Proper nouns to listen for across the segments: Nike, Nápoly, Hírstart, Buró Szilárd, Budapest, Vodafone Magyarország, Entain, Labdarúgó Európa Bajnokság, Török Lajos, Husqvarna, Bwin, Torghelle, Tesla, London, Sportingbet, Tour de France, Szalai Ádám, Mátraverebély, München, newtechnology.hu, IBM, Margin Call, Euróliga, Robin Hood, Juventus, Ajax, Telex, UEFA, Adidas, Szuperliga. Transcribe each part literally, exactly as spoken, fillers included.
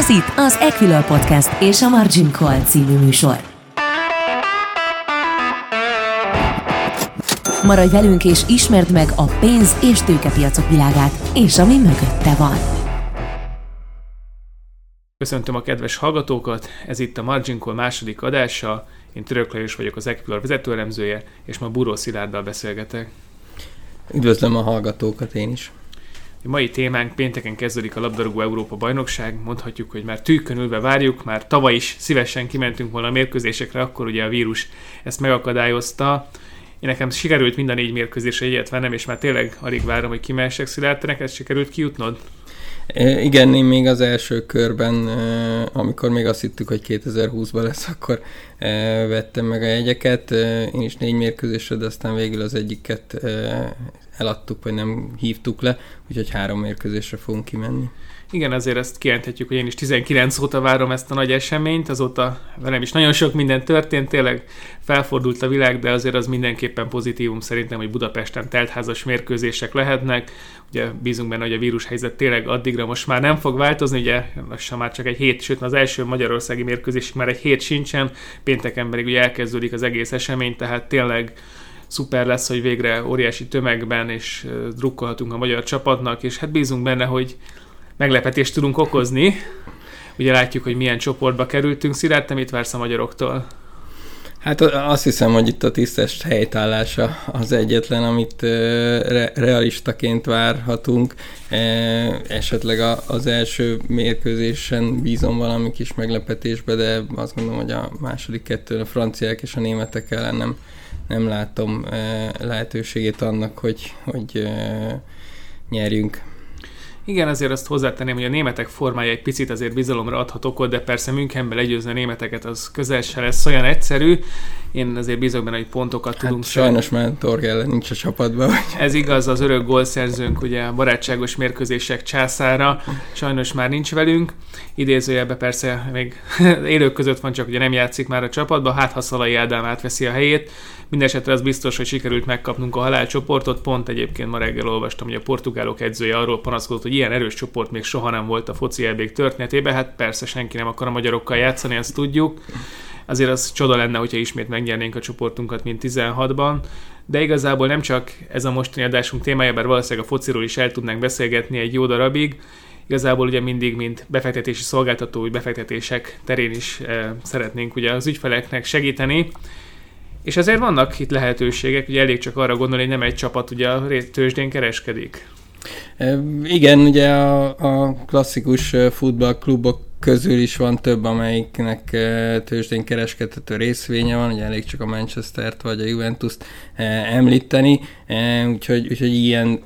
Ez itt az Equilor Podcast és a Margin Call című műsor. Maradj velünk és ismerd meg a pénz- és tőkepiacok világát, és ami mögötte van. Köszöntöm a kedves hallgatókat, ez itt a Margin Call második adása. Én Török Lajos vagyok, az Equilor vezetőelemzője, és ma Buró Szilárddal beszélgetek. Üdvözlöm a hallgatókat én is. A mai témánk: pénteken kezdődik a Labdarúgó Európa Bajnokság. Mondhatjuk, hogy már tűkön ülve várjuk, már tavaly is szívesen kimentünk volna a mérkőzésekre, akkor ugye a vírus ezt megakadályozta. Én nekem sikerült mind a négy mérkőzésre egyet vennem, és már tényleg alig várom, hogy kimehessek. Szilárd, neked sikerült kijutnod? É, igen, én még az első körben, amikor még azt hittük, hogy kétezer-húszban lesz, akkor vettem meg a jegyeket. Én is négy mérkőzésre, de aztán végül az egyiket eladtuk, vagy nem hívtuk le, úgyhogy három mérkőzésre fogunk kimenni. Igen, azért ezt kijelenthetjük, hogy én is tizenkilenc óta várom ezt a nagy eseményt, azóta velem is nagyon sok minden történt, tényleg felfordult a világ, de azért az mindenképpen pozitívum szerintem, hogy Budapesten teltházas mérkőzések lehetnek. Ugye bízunk benne, hogy a vírushelyzet tényleg addigra most már nem fog változni, ugye lassan már csak egy hét, sőt az első magyarországi mérkőzés már egy hét sincsen, pénteken pedig ugye elkezdődik az egész esemény, tehát tényleg szuper lesz, hogy végre óriási tömegben és drukkolhatunk a magyar csapatnak, és hát bízunk benne, hogy meglepetést tudunk okozni. Ugye látjuk, hogy milyen csoportba kerültünk. Szilárd, te mit vársz a magyaroktól? Hát azt hiszem, hogy itt a tisztes helytállása az egyetlen, amit re- realistaként várhatunk. Esetleg a, az első mérkőzésen bízom valami kis meglepetésbe, de azt gondolom, hogy a második kettőn a franciák és a németek ellen nem, nem látom lehetőségét annak, hogy, hogy nyerjünk. Igen, azért azt hozzátenném, hogy a németek formája egy picit azért bizalomra adhat okot, de persze Münchenben legyőzni a németeket az közel se lesz olyan egyszerű. Én azért bízok benne, hogy pontokat hát tudunk... sajnos szerint. Már Torghelle nincs a csapatban. Vagy. Ez igaz, az örök gólszerzőnk, ugye a barátságos mérkőzések császára sajnos már nincs velünk. Idézőjelben persze még élők között van, csak ugye nem játszik már a csapatban, hát ha Szalai Ádám átveszi a helyét. Mindenesetre az biztos, hogy sikerült megkapnunk a halálcsoportot. Pont egyébként ma reggel olvastam, hogy a portugálok edzője arról panaszkodott, hogy ilyen erős csoport még soha nem volt a foci é bé-k történetében. Hát persze senki nem akar a magyarokkal játszani, ezt tudjuk. Azért az csoda lenne, hogyha ismét megnyernénk a csoportunkat, mint tizenhatban. De igazából nem csak ez a mostani adásunk témája, bár valószínűleg a fociról is el tudnánk beszélgetni egy jó darabig. Igazából ugye mindig, mint befektetési szolgáltató, befektetések terén is eh, szeretnénk ugye az ügyfeleknek segíteni. És azért vannak itt lehetőségek, ugye elég csak arra gondolni, hogy nem egy csapat ugye a tőzsdén kereskedik. Igen, ugye a, a klasszikus futballklubok közül is van több, amelyiknek tőzsdén kereskedhető részvénye van, ugye elég csak a Manchestert vagy a Juventust említeni, úgyhogy, úgyhogy ilyen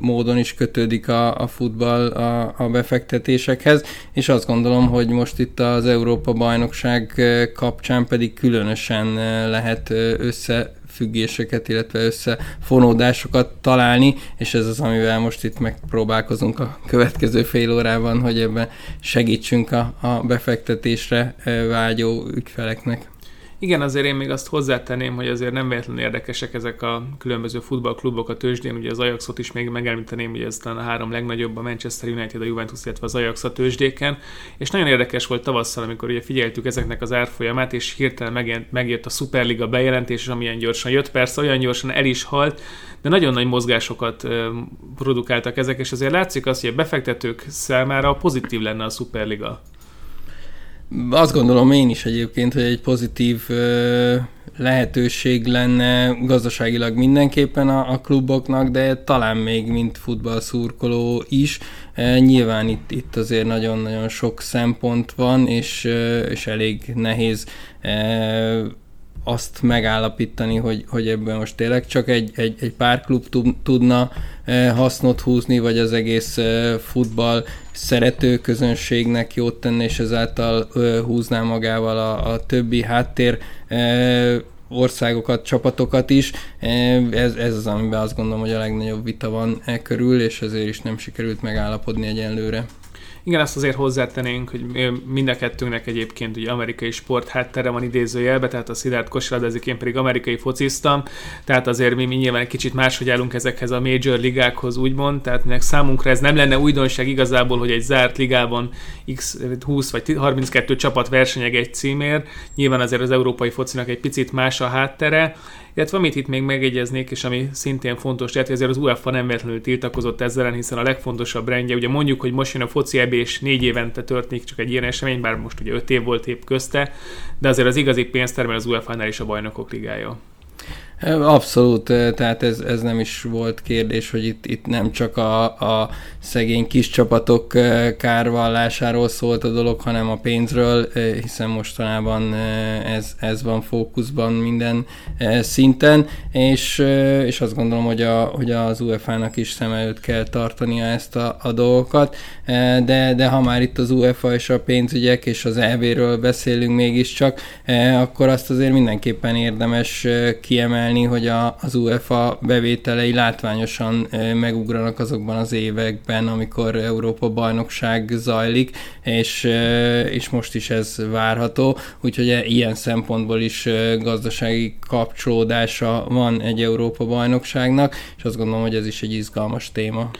módon is kötődik a, a futball a, a befektetésekhez, és azt gondolom, hogy most itt az Európa Bajnokság kapcsán pedig különösen lehet össze függéseket, illetve összefonódásokat találni, és ez az, amivel most itt megpróbálkozunk a következő fél órában, hogy ebben segítsünk a, a befektetésre vágyó ügyfeleknek. Igen, azért én még azt hozzátenném, hogy azért nem véletlenül érdekesek ezek a különböző futballklubok a tőzsdén, ugye az Ajaxot is még megemlíteném, hogy aztán a három legnagyobb, a Manchester United, a Juventus, illetve az Ajax a tőzsdéken, és nagyon érdekes volt tavasszal, amikor ugye figyeltük ezeknek az árfolyamát, és hirtelen megjött a Szuperliga bejelentés, és amilyen gyorsan jött, persze olyan gyorsan el is halt, de nagyon nagy mozgásokat produkáltak ezek, és azért látszik az, hogy a befektetők számára pozitív lenne a Szuperliga. Azt gondolom én is egyébként, hogy egy pozitív ö, lehetőség lenne gazdaságilag mindenképpen a, a kluboknak, de talán még mint futballszurkoló is. E, nyilván itt, itt azért nagyon-nagyon sok szempont van, és, ö, és elég nehéz e, azt megállapítani, hogy, hogy ebben most tényleg csak egy, egy, egy pár klub tudna hasznot húzni, vagy az egész futball szerető közönségnek jót tenni, és ezáltal húzná magával a, a többi háttér országokat, csapatokat is. Ez, ez az, amiben azt gondolom, hogy a legnagyobb vita van e körül, és ezért is nem sikerült megállapodni egyenlőre. Igen, ezt azért hozzátenénk, hogy mind a kettőnknek egyébként ugye amerikai sport háttere van idézőjelbe, tehát a Szilárd kosaradezik, én pedig amerikai fociztam, tehát azért mi, mi nyilván egy kicsit máshogy állunk ezekhez a major ligákhoz, úgymond, tehát minek számunkra ez nem lenne újdonság igazából, hogy egy zárt ligában húsz vagy harminckettő csapat versenyeg egy címért, nyilván azért az európai focinak egy picit más a háttere, illetve amit itt még megjegyeznék, és ami szintén fontos, tehát azért az UEFA nem véletlenül tiltakozott ezzel, hiszen a legfontosabb rendje, ugye mondjuk, hogy most jön a foci é bé, és négy évente történik csak egy ilyen esemény, bár most ugye öt év volt épp közte, de azért az igazi pénztermel az u e fánál is a Bajnokok Ligája. Abszolút, tehát ez, ez nem is volt kérdés, hogy itt, itt nem csak a, a szegény kis csapatok kárvallásáról szólt a dolog, hanem a pénzről, hiszen mostanában ez, ez van fókuszban minden szinten, és, és azt gondolom, hogy, a, hogy az u e fának is szem előtt kell tartania ezt a, a dolgokat, de, de ha már itt az UEFA és a pénzügyek és az é bé-ről beszélünk mégiscsak, akkor azt azért mindenképpen érdemes kiemelni, hogy a, az UEFA bevételei látványosan megugranak azokban az években, amikor Európa bajnokság zajlik, és, és most is ez várható, úgyhogy ilyen szempontból is gazdasági kapcsolódása van egy Európa bajnokságnak, és azt gondolom, hogy ez is egy izgalmas téma.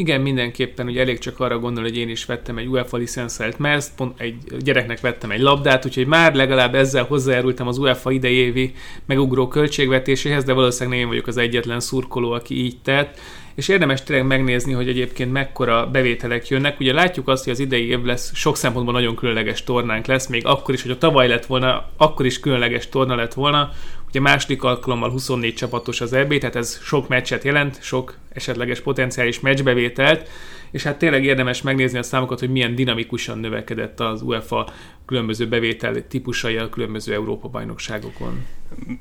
Igen, mindenképpen, ugye elég csak arra gondol, hogy én is vettem egy UEFA licenszelt mezt, pont egy gyereknek vettem egy labdát, úgyhogy már legalább ezzel hozzájárultam az UEFA idei évi megugró költségvetéséhez, de valószínűleg én vagyok az egyetlen szurkoló, aki így tett. És érdemes tényleg megnézni, hogy egyébként mekkora bevételek jönnek. Ugye látjuk azt, hogy az idei év lesz, sok szempontból nagyon különleges tornánk lesz, még akkor is, hogy a tavaly lett volna, akkor is különleges torna lett volna. Ugye második alkalommal huszonnégy csapatos az é bé, tehát ez sok meccset jelent, sok esetleges potenciális meccsbevételt, és hát tényleg érdemes megnézni a számokat, hogy milyen dinamikusan növekedett az UEFA különböző bevétel típusai a különböző Európa-bajnokságokon.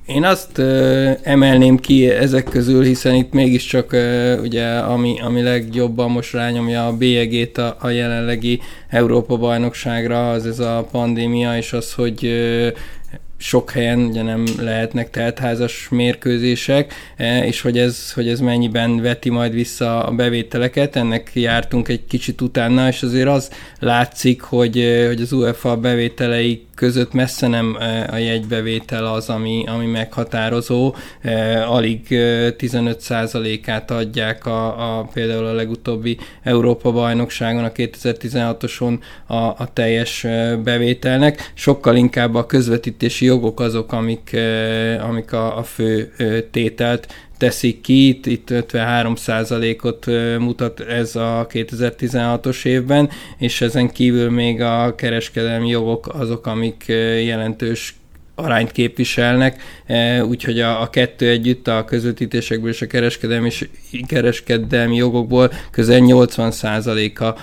Én azt ö, emelném ki ezek közül, hiszen itt mégiscsak ö, ugye, ami, ami legjobban most rányomja a bélyegét a, a jelenlegi Európa-bajnokságra, az ez a pandémia, és az, hogy ö, sok helyen ugye nem lehetnek teltházas mérkőzések, és hogy ez, hogy ez mennyiben veti majd vissza a bevételeket, ennek jártunk egy kicsit utána, és azért az látszik, hogy, hogy az UEFA bevételei között messze nem a jegybevétel az, ami, ami meghatározó, alig tizenöt százalékát adják a, a, például a legutóbbi Európa-bajnokságon, a kétezer-tizenhatoson a, a teljes bevételnek, sokkal inkább a közvetítési jogok azok, amik, amik a, a fő tételt teszik ki, itt, itt ötvenhárom százalékot mutat ez a kétezer-tizenhatos évben, és ezen kívül még a kereskedelmi jogok azok, amik jelentős arányt képviselnek, úgyhogy a, a kettő együtt a közvetítésekből és a kereskedelmi, kereskedelmi jogokból közel nyolcvan százaléka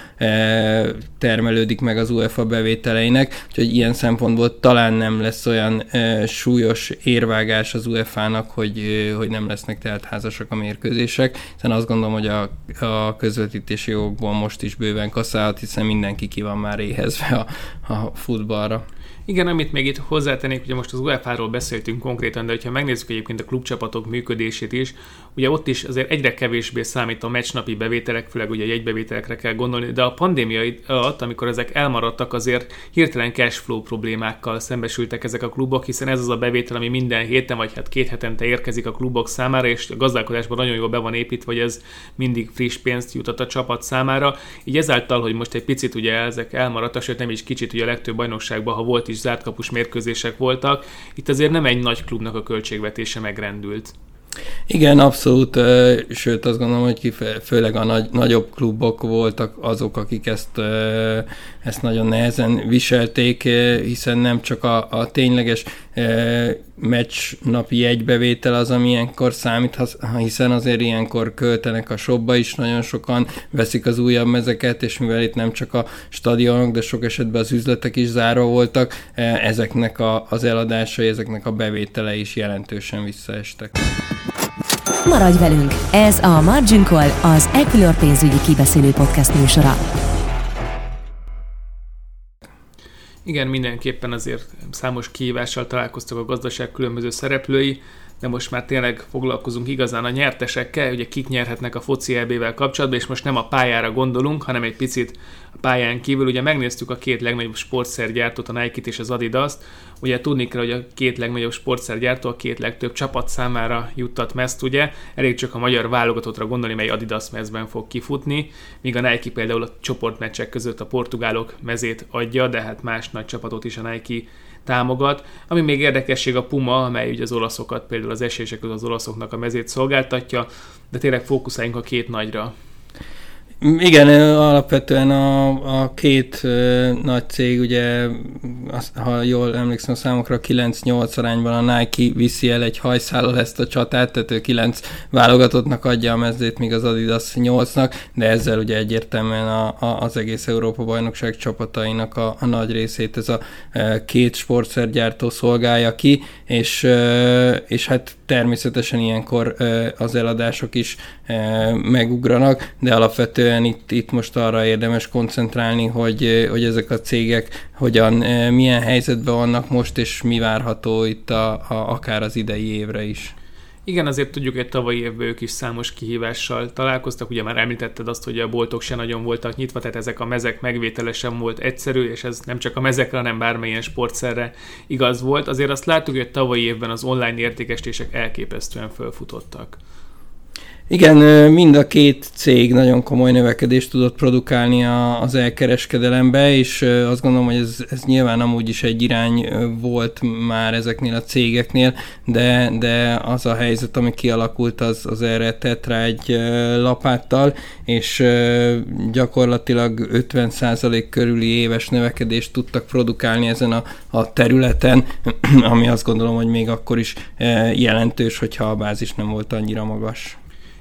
termelődik meg az UEFA bevételeinek, úgyhogy ilyen szempontból talán nem lesz olyan súlyos érvágás az u e fának, hogy, hogy nem lesznek teltházasak a mérkőzések, hiszen azt gondolom, hogy a, a közvetítési jogokból most is bőven kaszálhat, hiszen mindenki ki van már éhezve a, a futballra. Igen, amit még itt hozzátennék, ugye most az u e fáról beszéltünk konkrétan, de hogyha megnézzük egyébként a klubcsapatok működését is, ugye ott is azért egyre kevésbé számít a meccsnapi bevételek, főleg ugye a jegybevételekre kell gondolni, de a pandémia alatt, amikor ezek elmaradtak, azért hirtelen cashflow problémákkal szembesültek ezek a klubok, hiszen ez az a bevétel, ami minden héten vagy hát két hetente érkezik a klubok számára, és a gazdálkodásban nagyon jól be van építve, hogy ez mindig friss pénzt jutott a csapat számára. Így ezáltal, hogy most egy picit ugye ezek elmaradtak, sőt nem is kicsit, ugye a legtöbb bajnokságban, ha volt is zárt kapus mérkőzések voltak, itt azért nem egy nagy klubnak a költségvetése megrendült. Igen, abszolút, sőt azt gondolom, hogy kife- főleg a nagy, nagyobb klubok voltak azok, akik ezt, ezt nagyon nehezen viselték, hiszen nem csak a, a tényleges meccsnapi jegybevétel az, ami ilyenkor számít, hiszen azért ilyenkor költenek a shopba is nagyon sokan, veszik az újabb mezeket, és mivel itt nem csak a stadionok, de sok esetben az üzletek is zárva voltak, ezeknek a, az eladásai, ezeknek a bevétele is jelentősen visszaestek. Maradj velünk! Ez a Margin Call, az Equilor pénzügyi kibeszélő podcast műsora. Igen, mindenképpen azért számos kihívással találkoztak a gazdaság különböző szereplői, de most már tényleg foglalkozunk igazán a nyertesekkel, ugye kik nyerhetnek a foci é bé-vel kapcsolatban, és most nem a pályára gondolunk, hanem egy picit a pályán kívül. Ugye megnéztük a két legnagyobb sportszergyártót, a Nike-t és az Adidas-t, ugye tudni kell, hogy a két legnagyobb sportszergyártó a két legtöbb csapat számára juttat mezt, ugye, elég csak a magyar válogatottra gondolni, mely Adidas mezben fog kifutni, míg a Nike például a csoportmeccsek között a portugálok mezét adja, de hát más nagy csapatot is a Nike támogat. Ami még érdekesség a Puma, amely ugye az olaszokat, például az esélyesek közül az olaszoknak a mezét szolgáltatja, de tényleg fókuszáljunk a két nagyra. Igen, alapvetően a, a két ö, nagy cég, ugye, az, ha jól emlékszem a számokra, kilenc nyolc arányban a Nike viszi el egy hajszállal ezt a csatát, tehát ő kilenc válogatottnak adja a mezdét, míg az Adidas nyolcnak, de ezzel ugye egyértelműen a, a, az egész Európa-bajnokság csapatainak a, a nagy részét ez a e, két sportszergyártó szolgálja ki, és, e, és hát természetesen ilyenkor e, az eladások is e, megugranak, de alapvetően Itt, itt most arra érdemes koncentrálni, hogy, hogy ezek a cégek hogyan, milyen helyzetben vannak most, és mi várható itt a, a, akár az idei évre is. Igen, azért tudjuk, hogy tavalyi évben ők is számos kihívással találkoztak, ugye már említetted azt, hogy a boltok se nagyon voltak nyitva, tehát ezek a mezek megvétele sem volt egyszerű, és ez nem csak a mezekre, hanem bármilyen sportszerre igaz volt. Azért azt láttuk, hogy tavalyi évben az online értékesítések elképesztően felfutottak. Igen, mind a két cég nagyon komoly növekedést tudott produkálni az elkereskedelembe, és azt gondolom, hogy ez, ez nyilván amúgy is egy irány volt már ezeknél a cégeknél, de, de az a helyzet, ami kialakult, az, az erre tett rá egy lapáttal, és gyakorlatilag ötven százalék körüli éves növekedést tudtak produkálni ezen a, a területen, ami azt gondolom, hogy még akkor is jelentős, hogyha a bázis nem volt annyira magas.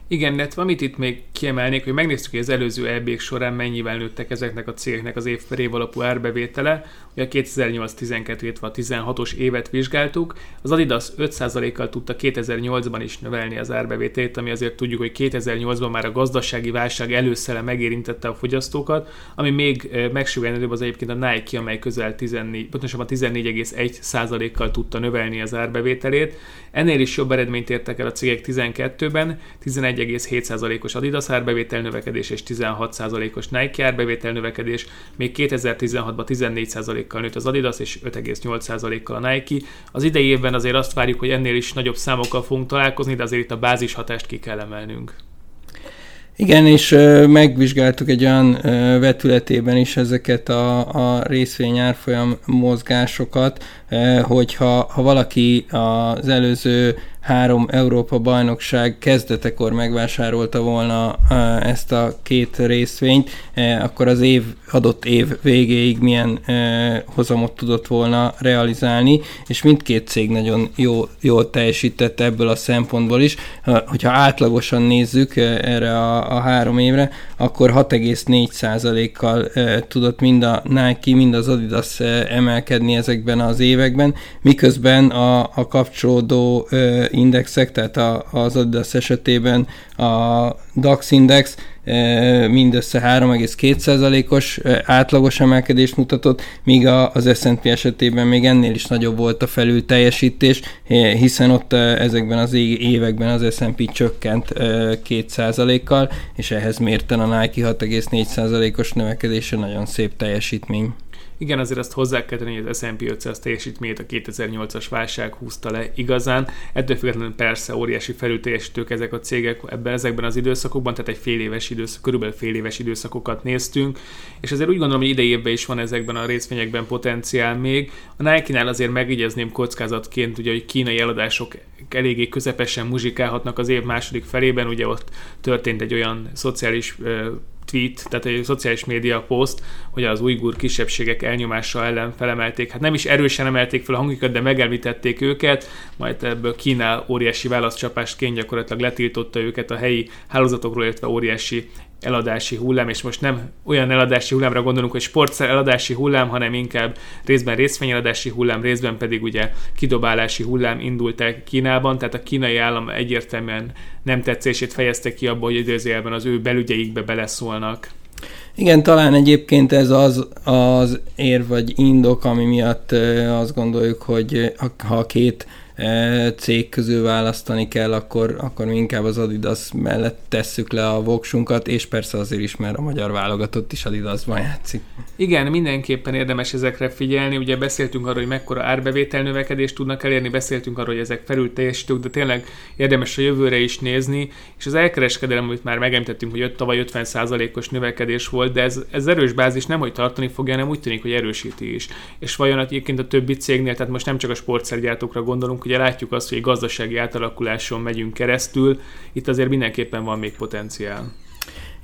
Igen, illetve amit itt még kiemelnék, hogy megnéztük, hogy az előző é bé-k során mennyivel nőttek ezeknek a cégeknek az év per év alapú árbevétele. Ugye a kétezer-nyolc tizenkettő, illetve a tizenhatos évet vizsgáltuk. Az Adidas öt százalékkal tudta kétezer-nyolcban is növelni az árbevételét, ami azért tudjuk, hogy kétezer-nyolcban már a gazdasági válság előszele megérintette a fogyasztókat, ami még megsugárnyodóbb az egyébként a Nike, amely közel tizennégy, pontosabban tizennégy egész egy százalékkal tudta növelni az árbevételét. Ennél is jobb eredményt értek el a cégek tizenkettőben, tizenegy egész hét százalékos Adidas árbevétel növekedés és tizenhat százalékos Nike árbevétel növekedés, még kétezer-tizenhatban tizennégy százalékkal nőtt az Adidas és öt egész nyolc százalékkal a Nike. Az idei évben azért azt várjuk, hogy ennél is nagyobb számokkal fogunk találkozni, de azért itt a bázis hatást ki kell emelnünk. Igen, és ö, megvizsgáltuk egy olyan ö, vetületében is ezeket a, a részvényárfolyam mozgásokat, ö, hogyha ha valaki az előző három Európa bajnokság kezdetekor megvásárolta volna ezt a két részvényt, akkor az év adott év végéig milyen hozamot tudott volna realizálni, és mindkét cég nagyon jó, jól teljesített ebből a szempontból is. Hogyha átlagosan nézzük erre a, a három évre, akkor hat egész négy százalékkal tudott mind a Nike, mind az Adidas emelkedni ezekben az években, miközben a, a kapcsolódó indexek, tehát a, az Adidas esetében a daksz index mindössze három egész két százalékos átlagos emelkedést mutatott, míg az es és pé esetében még ennél is nagyobb volt a felül teljesítés, hiszen ott ezekben az években az es és pé csökkent két százalékkal, és ehhez mérten a Nike hat egész négy százalékos növekedése nagyon szép teljesítmény. Igen, azért azt hozzá kell tenni, hogy az es és pé ötszáz teljesítményét a kétezer-nyolcas válság húzta le igazán. Ettől függetlenül persze óriási felülteljesítők ezek a cégek ebben, ezekben az időszakokban, tehát egy fél éves időszak, körülbelül fél éves időszakokat néztünk, és azért úgy gondolom, hogy idei évben is van ezekben a részvényekben potenciál még. A Nike-nál azért megígyezném kockázatként, ugye, hogy kínai eladások eléggé közepesen muzsikálhatnak az év második felében, ugye ott történt egy olyan szociális tweet, tehát egy szociális média poszt, hogy az ujgur kisebbségek elnyomása ellen felemelték. Hát nem is erősen emelték fel a hangjukat, de megemlítették őket, majd ebből Kína óriási válaszcsapásként gyakorlatilag letiltotta őket a helyi hálózatokról, illetve óriási eladási hullám, és most nem olyan eladási hullámra gondolunk, hogy sportszer eladási hullám, hanem inkább részben részvényeladási hullám, részben pedig ugye kidobálási hullám indult el Kínában, tehát a kínai állam egyértelműen nem tetszését fejezte ki abba, hogy időzőjelben az ő belügyeikbe beleszólnak. Igen, talán egyébként ez az az ér vagy indok, ami miatt azt gondoljuk, hogy ha a két cég közül választani kell, akkor, akkor mi inkább az Adidas mellett tesszük le a voksunkat, és persze azért is, mert a magyar válogatott is Adidasban játszik. Igen, mindenképpen érdemes ezekre figyelni. Ugye beszéltünk arról, hogy mekkora árbevételnövekedést tudnak elérni, beszéltünk arról, hogy ezek felülteljesítők, de tényleg érdemes a jövőre is nézni, és az elkereskedelem, amit már megemlítettünk, hogy ott tavaly ötven százalékos növekedés volt, de ez, ez erős bázis nem, hogy tartani fogja, hanem úgy tűnik, hogy erősíti is. És vajon egyébként a többi cégnél, tehát most nem csak a sportszergyártókra gondolunk, ugye látjuk azt, hogy egy gazdasági átalakuláson megyünk keresztül, itt azért mindenképpen van még potenciál.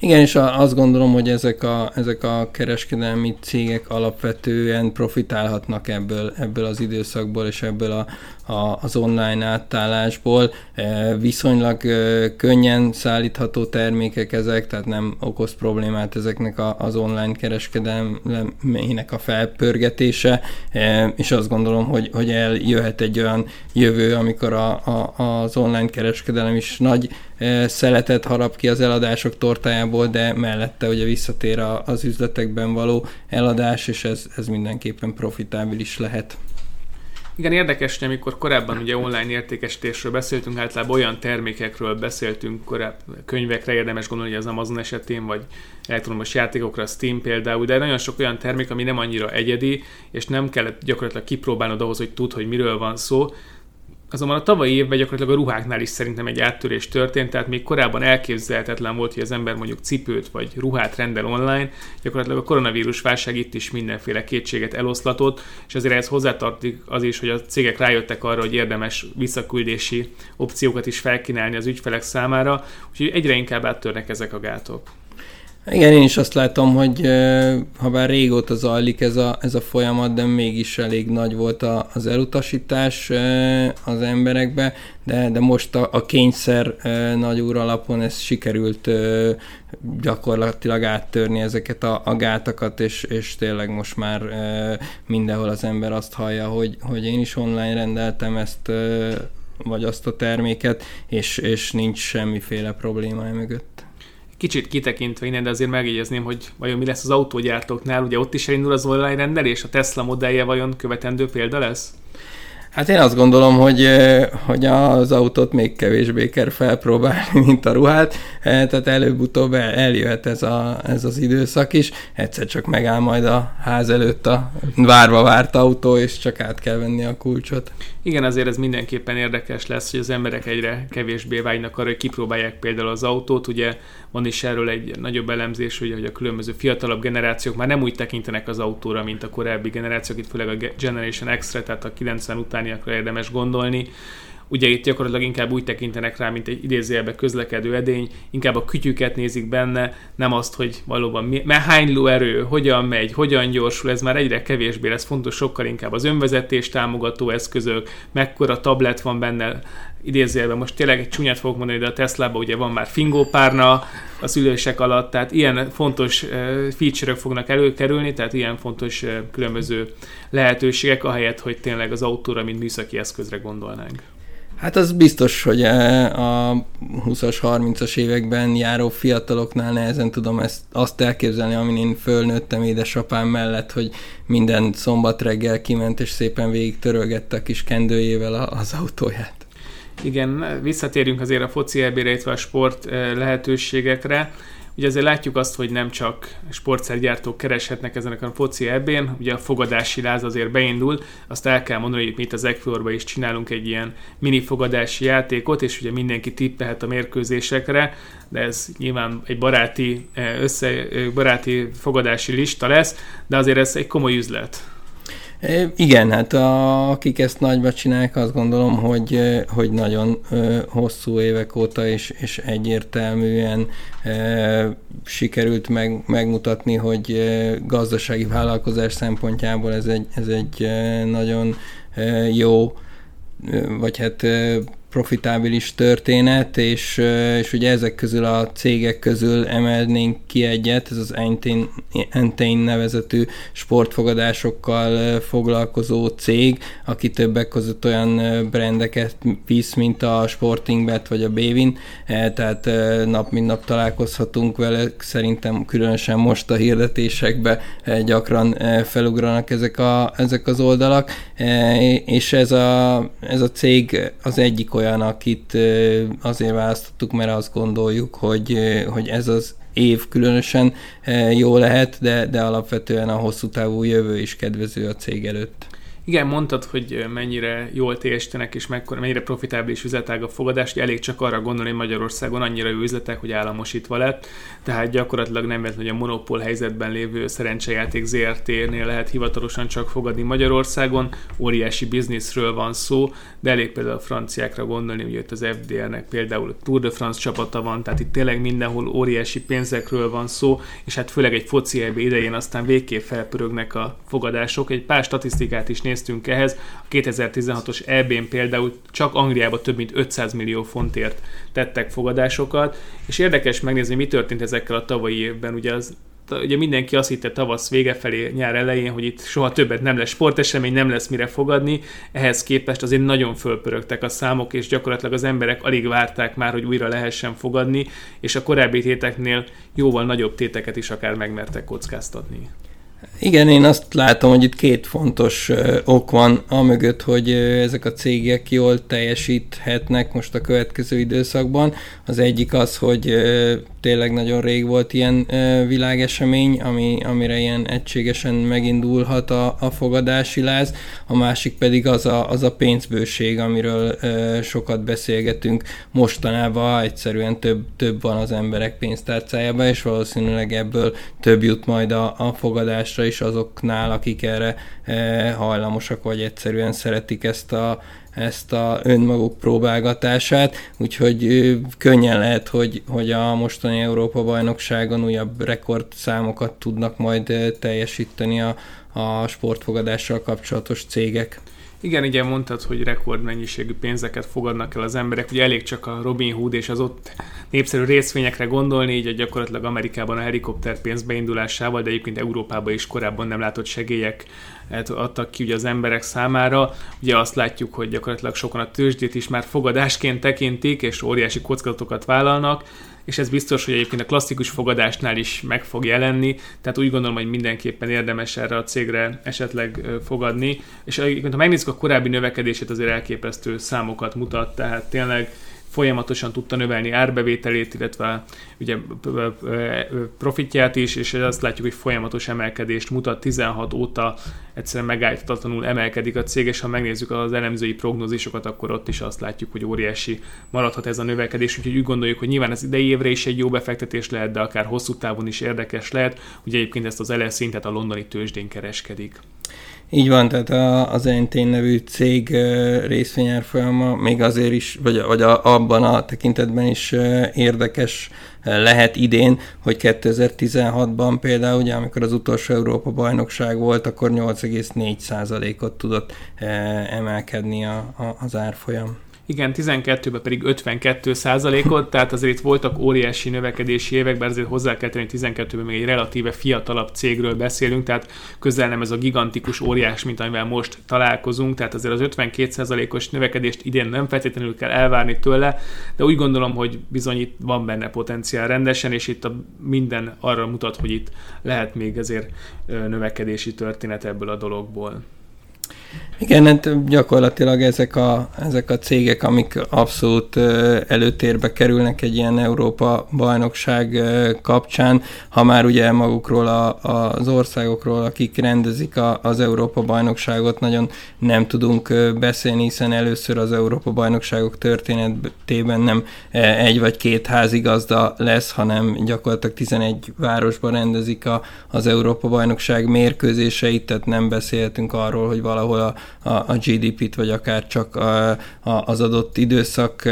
Igen, és azt gondolom, hogy ezek a, ezek a kereskedelmi cégek alapvetően profitálhatnak ebből, ebből az időszakból és ebből a, a, az online átállásból. Viszonylag könnyen szállítható termékek ezek, tehát nem okoz problémát ezeknek a, az online kereskedelmének a felpörgetése, és azt gondolom, hogy, hogy eljöhet egy olyan jövő, amikor a, a, az online kereskedelem is nagy szeletet harap ki az eladások tortájából, de mellette ugye visszatér az üzletekben való eladás, és ez, ez mindenképpen profitábilis lehet. Igen, érdekes, amikor korábban ugye online értékesítésről beszéltünk, általában olyan termékekről beszéltünk, korábban könyvekre érdemes gondolni, hogy az Amazon esetén, vagy elektromos játékokra, Steam például, de nagyon sok olyan termék, ami nem annyira egyedi, és nem kellett gyakorlatilag kipróbálnod ahhoz, hogy tudd, hogy miről van szó. Azonban a tavalyi évben gyakorlatilag a ruháknál is szerintem egy áttörés történt, tehát még korábban elképzelhetetlen volt, hogy az ember mondjuk cipőt vagy ruhát rendel online, gyakorlatilag a koronavírus válság itt is mindenféle kétséget eloszlatott, és azért ez hozzátartozik az is, hogy a cégek rájöttek arra, hogy érdemes visszaküldési opciókat is felkínálni az ügyfelek számára, úgyhogy egyre inkább áttörnek ezek a gátok. Igen, én is azt látom, hogy ha bár régóta zajlik ez a, ez a folyamat, de mégis elég nagy volt a, az elutasítás az emberekbe, de, de most a, a kényszer nagyúr alapon ez sikerült gyakorlatilag áttörni ezeket a, a gátakat, és, és tényleg most már mindenhol az ember azt hallja, hogy, hogy én is online rendeltem ezt, vagy azt a terméket, és, és nincs semmiféle problémája mögött. Kicsit kitekintve innen, de azért megjegyezném, hogy vajon mi lesz az autógyártóknál, ugye ott is elindul az online rendelés, a Tesla modellje vajon követendő példa lesz? Hát én azt gondolom, hogy, hogy az autót még kevésbé kell felpróbálni, mint a ruhát, tehát előbb-utóbb eljöhet ez, a, ez az időszak is, egyszer csak megáll majd a ház előtt a várva várt autó, és csak át kell venni a kulcsot. Igen, azért ez mindenképpen érdekes lesz, hogy az emberek egyre kevésbé vágynak arra, hogy kipróbálják például az autót, ugye van is erről egy nagyobb elemzés, ugye, hogy a különböző fiatalabb generációk már nem úgy tekintenek az autóra, mint a korábbi generációk, itt főleg a Generation X-re, tehát a kilencven után érdemes gondolni. Ugye itt gyakorlatilag inkább úgy tekintenek rá, mint egy idézőjelben közlekedő edény, inkább a kütyüket nézik benne, nem azt, hogy valóban mi, hány lóerő, hogyan megy, hogyan gyorsul, ez már egyre kevésbé lesz fontos, sokkal inkább az önvezetés támogató eszközök, mekkora tablet van benne, idézőjelben most tényleg egy csúnyát fogok mondani, de a Teslában ugye van már fingópárna a szülések alatt, tehát ilyen fontos feature-ök fognak előkerülni, tehát ilyen fontos különböző lehetőségek, ahelyett, hogy tényleg az autóra, mint műszaki eszközre gondolnánk. Hát az biztos, hogy a húszas, harmincas években járó fiataloknál nehezen tudom ezt, azt elképzelni, amin én fölnőttem édesapám mellett, hogy minden szombat reggel kiment, és szépen végig törölgette a kis kendőjével az autóját. Igen, visszatérünk azért a foci é bé-re, illetve a sport lehetőségekre. Ugye azért látjuk azt, hogy nem csak sportszergyártók kereshetnek ezen a foci é bén, ugye a fogadási láz azért beindul, azt el kell mondani, hogy mi itt az Equilorban is csinálunk egy ilyen mini fogadási játékot, és ugye mindenki tippelhet a mérkőzésekre, de ez nyilván egy baráti, össze, baráti fogadási lista lesz, de azért ez egy komoly üzlet. Igen, hát a, akik ezt nagyba csinálják, azt gondolom, hogy, hogy nagyon hosszú évek óta és, és egyértelműen e, sikerült meg, megmutatni, hogy gazdasági vállalkozás szempontjából ez egy, ez egy nagyon jó, vagy hát profitábilis történet, és, és ugye ezek közül a cégek közül emelnénk ki egyet, ez az Entain, Entain nevezetű sportfogadásokkal foglalkozó cég, aki többek között olyan brendeket visz, mint a Sportingbet vagy a Bwin, tehát nap mint nap találkozhatunk vele, szerintem különösen most a hirdetésekbe gyakran felugranak ezek, a, ezek az oldalak, és ez a, ez a cég az egyik olyan, akit azért választottuk, mert azt gondoljuk, hogy, hogy ez az év különösen jó lehet, de, de alapvetően a hosszú távú jövő is kedvező a cég előtt. Igen, mondtad, hogy mennyire jól teljesítenek, és mekkora, mennyire profitábilis üzletág a fogadás, hogy elég csak arra gondolni, hogy Magyarországon annyira jó üzletek, hogy államosítva lett, tehát gyakorlatilag nem vett, hogy a monopól helyzetben lévő szerencsejáték zé er té-nél lehet hivatalosan csak fogadni Magyarországon, óriási bizniszről van szó, de elég például a franciákra gondolni, hogy ott az ef dé er-nek például a Tour de France csapata van, tehát itt tényleg mindenhol óriási pénzekről van szó, és hát főleg egy foci é bé idején aztán végképp felpörögnek a fogadások. Egy pár statisztikát is néz ehhez. A kétezer-tizenhatos é bén például csak Angliában több mint ötszáz millió fontért tettek fogadásokat, és érdekes megnézni, mi történt ezekkel a tavalyi évben. Ugye, az, ugye mindenki azt hitte tavasz vége felé, nyár elején, hogy itt soha többet nem lesz sportesemény, nem lesz mire fogadni, ehhez képest azért nagyon fölpörögtek a számok, és gyakorlatilag az emberek alig várták már, hogy újra lehessen fogadni, és a korábbi téteknél jóval nagyobb téteket is akár megmertek kockáztatni. Igen, én azt látom, hogy itt két fontos ö, ok van amögött, hogy ö, ezek a cégek jól teljesíthetnek most a következő időszakban. Az egyik az, hogy ö, tényleg nagyon rég volt ilyen ö, világesemény, ami, amire ilyen egységesen megindulhat a, a fogadási láz. A másik pedig az a, az a pénzbőség, amiről ö, sokat beszélgetünk. Mostanában egyszerűen több, több van az emberek pénztárcájában, és valószínűleg ebből több jut majd a, a fogadás is azoknál, akik erre e, hajlamosak, vagy egyszerűen szeretik ezt a, ezt a önmaguk próbálgatását, úgyhogy e, könnyen lehet, hogy, hogy a mostani Európa-bajnokságon újabb rekordszámokat tudnak majd e, teljesíteni a, a sportfogadással kapcsolatos cégek. Igen, ugye mondtad, hogy rekordmennyiségű pénzeket fogadnak el az emberek, ugye elég csak a Robin Hood és az ott népszerű részvényekre gondolni, így gyakorlatilag Amerikában a helikopter pénz beindulásával, de egyébként Európában is korábban nem látott segélyek adtak ki ugye az emberek számára. Ugye azt látjuk, hogy gyakorlatilag sokan a tőzsdét is már fogadásként tekintik, és óriási kockázatokat vállalnak, és ez biztos, hogy egyébként a klasszikus fogadásnál is meg fog jelenni, tehát úgy gondolom, hogy mindenképpen érdemes erre a cégre esetleg fogadni, és ha megnézzük a korábbi növekedését, azért elképesztő számokat mutat, tehát tényleg folyamatosan tudta növelni árbevételét, illetve ugye profitját is, és azt látjuk, hogy folyamatos emelkedést mutat, tizenhat óta egyszerűen megállítatlanul emelkedik a cég, és ha megnézzük az elemzői prognózisokat, akkor ott is azt látjuk, hogy óriási maradhat ez a növekedés, úgyhogy úgy gondoljuk, hogy nyilván az idei évre is egy jó befektetés lehet, de akár hosszú távon is érdekes lehet, ugye egyébként ezt az el es i, tehát a londoni tőzsdén kereskedik. Így van, tehát az Entain nevű cég részvényárfolyama még azért is, vagy, vagy abban a tekintetben is érdekes lehet idén, hogy kétezer-tizenhatban például, ugye, amikor az utolsó Európa-bajnokság volt, akkor nyolc egész négy százalékot tudott emelkedni a, a, az árfolyam. Igen, tizenkettőben pedig ötvenkét százalékot, tehát azért itt voltak óriási növekedési évek, bár azért hozzá kell tenni, hogy tizenkettőben még egy relatíve fiatalabb cégről beszélünk, tehát közel nem ez a gigantikus óriás, mint amivel most találkozunk, tehát azért az ötvenkét százalékos növekedést idén nem feltétlenül kell elvárni tőle, de úgy gondolom, hogy bizony itt van benne potenciál rendesen, és itt a minden arra mutat, hogy itt lehet még azért növekedési történet ebből a dologból. Igen, hát gyakorlatilag ezek a, ezek a cégek, amik abszolút előtérbe kerülnek egy ilyen Európa-bajnokság kapcsán, ha már ugye magukról a, az országokról, akik rendezik a, az Európa-bajnokságot, nagyon nem tudunk beszélni, hiszen először az Európa-bajnokságok történetében nem egy vagy két házigazda lesz, hanem gyakorlatilag tizenegy városban rendezik a, az Európa-bajnokság mérkőzéseit, tehát nem beszélhetünk arról, hogy valahol a, a gé dé pét, vagy akár csak a, a, az adott időszak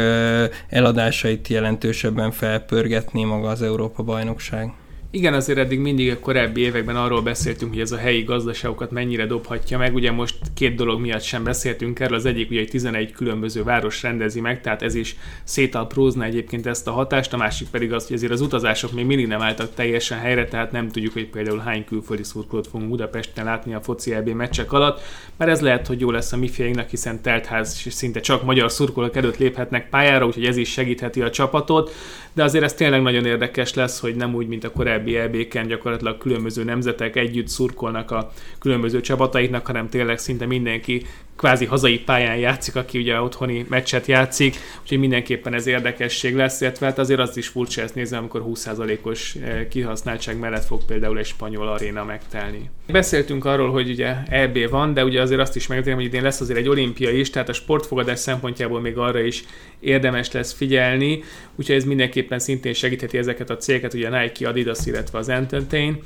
eladásait jelentősebben felpörgetni maga az Európa-bajnokság. Igen, azért eddig mindig a korábbi években arról beszéltünk, hogy ez a helyi gazdaságokat mennyire dobhatja meg. Ugye most két dolog miatt sem beszéltünk erről. Az egyik, ugye tizenegy különböző város rendezi meg, tehát ez is szétalprózna egyébként ezt a hatást. A másik pedig az, hogy azért az utazások még mindig nem álltak teljesen helyre, tehát nem tudjuk, hogy például hány külföldi szurkolót fogunk Budapesten látni a foci é bé meccsek alatt, mert ez lehet, hogy jó lesz a mi fiainknak, hiszen teltház és szinte csak magyar szurkolók előtt léphetnek pályára, úgyhogy ez is segítheti a csapatot. De azért ez tényleg nagyon érdekes lesz, hogy nem úgy, mint a korábbi é bén gyakorlatilag különböző nemzetek együtt szurkolnak a különböző csapataiknak, hanem tényleg szinte mindenki kvázi hazai pályán játszik, aki ugye otthoni meccset játszik, úgyhogy mindenképpen ez érdekesség lesz, illetve hát azért azt is furcsa ezt nézem, amikor húsz százalékos kihasználtság mellett fog például egy spanyol aréna megtelni. Beszéltünk arról, hogy ugye é bé van, de ugye azért azt is megtérem, hogy idén lesz azért egy olimpia is, tehát a sportfogadás szempontjából még arra is érdemes lesz figyelni, úgyhogy ez mindenképpen szintén segítheti ezeket a cégeket, ugye a Nike, Adidas, illetve az Entain.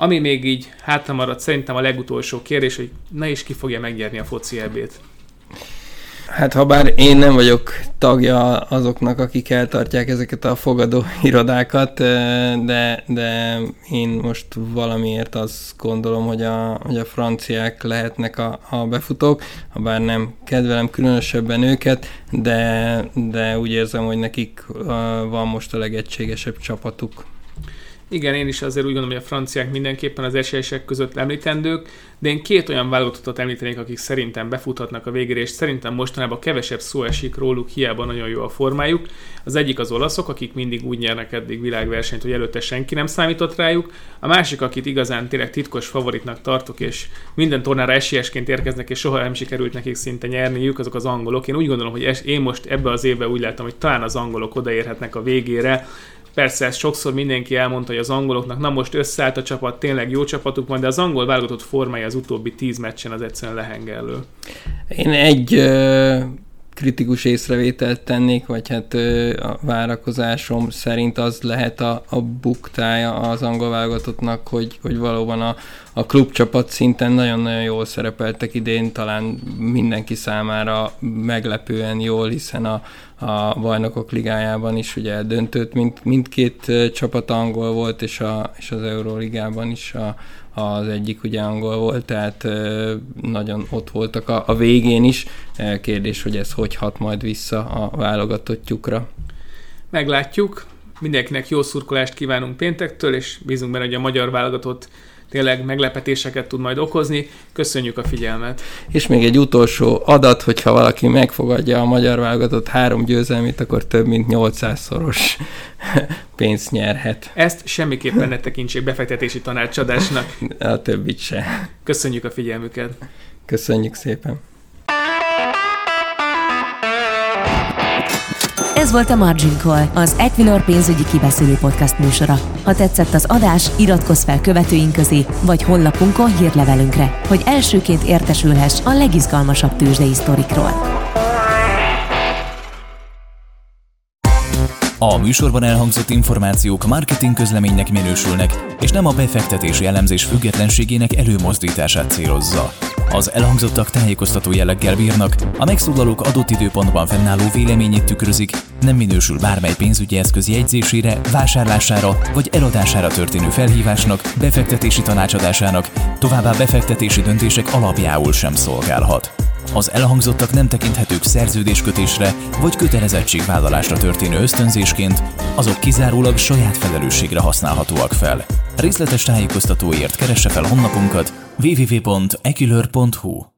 Ami még így hátra maradt, szerintem a legutolsó kérdés, hogy na és ki fogja megnyerni a foci é bét? Hát ha bár én nem vagyok tagja azoknak, akik eltartják ezeket a fogadó irodákat, de, de én most valamiért azt gondolom, hogy a, hogy a franciák lehetnek a, a befutók, ha bár nem kedvelem különösebben őket, de, de úgy érzem, hogy nekik van most a legegységesebb csapatuk. Igen, én is azért úgy gondolom, hogy a franciák mindenképpen az esélyesek között említendők, de én két olyan válogatottat említenék, akik szerintem befuthatnak a végére, és szerintem mostanában kevesebb szó esik róluk, hiába nagyon jó a formájuk. Az egyik az olaszok, akik mindig úgy nyernek eddig világversenyt, hogy előtte senki nem számított rájuk. A másik, akit igazán tényleg titkos favoritnak tartok, és minden tornára esélyesként érkeznek, és soha nem sikerült nekik szinte nyerniük, azok az angolok. Én úgy gondolom, hogy es- én most ebbe az évben úgy láttam, hogy talán az angolok odaérhetnek a végére. Persze ezt sokszor mindenki elmondta, hogy az angoloknak na most összeállt a csapat, tényleg jó csapatuk van, de az angol válogatott formája az utóbbi tíz meccsen az egyszerűen lehengerlő. Én egy ö, kritikus észrevételt tennék, vagy hát ö, a várakozásom szerint az lehet a, a buktája az angol válogatottnak, hogy, hogy valóban a, a klubcsapat szinten nagyon-nagyon jól szerepeltek idén, talán mindenki számára meglepően jól, hiszen a a Bajnokok Ligájában is ugye eldöntött, mind, mindkét csapat angol volt, és, a, és az Euróligában is a, az egyik ugye angol volt, tehát nagyon ott voltak a, a végén is. Kérdés, hogy ez hogy hat majd vissza a válogatottjukra. Meglátjuk. Mindenkinek jó szurkolást kívánunk péntektől, és bízunk benne, hogy a magyar válogatott tényleg meglepetéseket tud majd okozni. Köszönjük a figyelmet! És még egy utolsó adat, hogyha valaki megfogadja a magyar válogatott három győzelmét, akkor több mint nyolcszázszoros pénzt nyerhet. Ezt semmiképpen ne tekintsék befektetési tanácsadásnak. A többit se. Köszönjük a figyelmüket! Köszönjük szépen! Ez volt a Margin Call, az Equilor pénzügyi kibeszélő podcast műsora. Ha tetszett az adás, iratkozz fel követőink közé, vagy honlapunkon hírlevelünkre, hogy elsőként értesülhess a legizgalmasabb tőzsdei sztorikról. A műsorban elhangzott információk marketing közleménynek minősülnek, és nem a befektetési elemzés függetlenségének előmozdítását célozza. Az elhangzottak tájékoztató jelleggel bírnak, a megszólalók adott időpontban fennálló véleményét tükrözik, nem minősül bármely pénzügyi eszköz jegyzésére, vásárlására vagy eladására történő felhívásnak, befektetési tanácsadásának, továbbá befektetési döntések alapjául sem szolgálhat. Az elhangzottak nem tekinthetők szerződéskötésre vagy kötelezettségvállalásra történő ösztönzésként, azok kizárólag saját felelősségre használhatóak fel. Részletes tájékoztatóért keresse fel honlapunkat double-u double-u double-u pont equilor pont hu.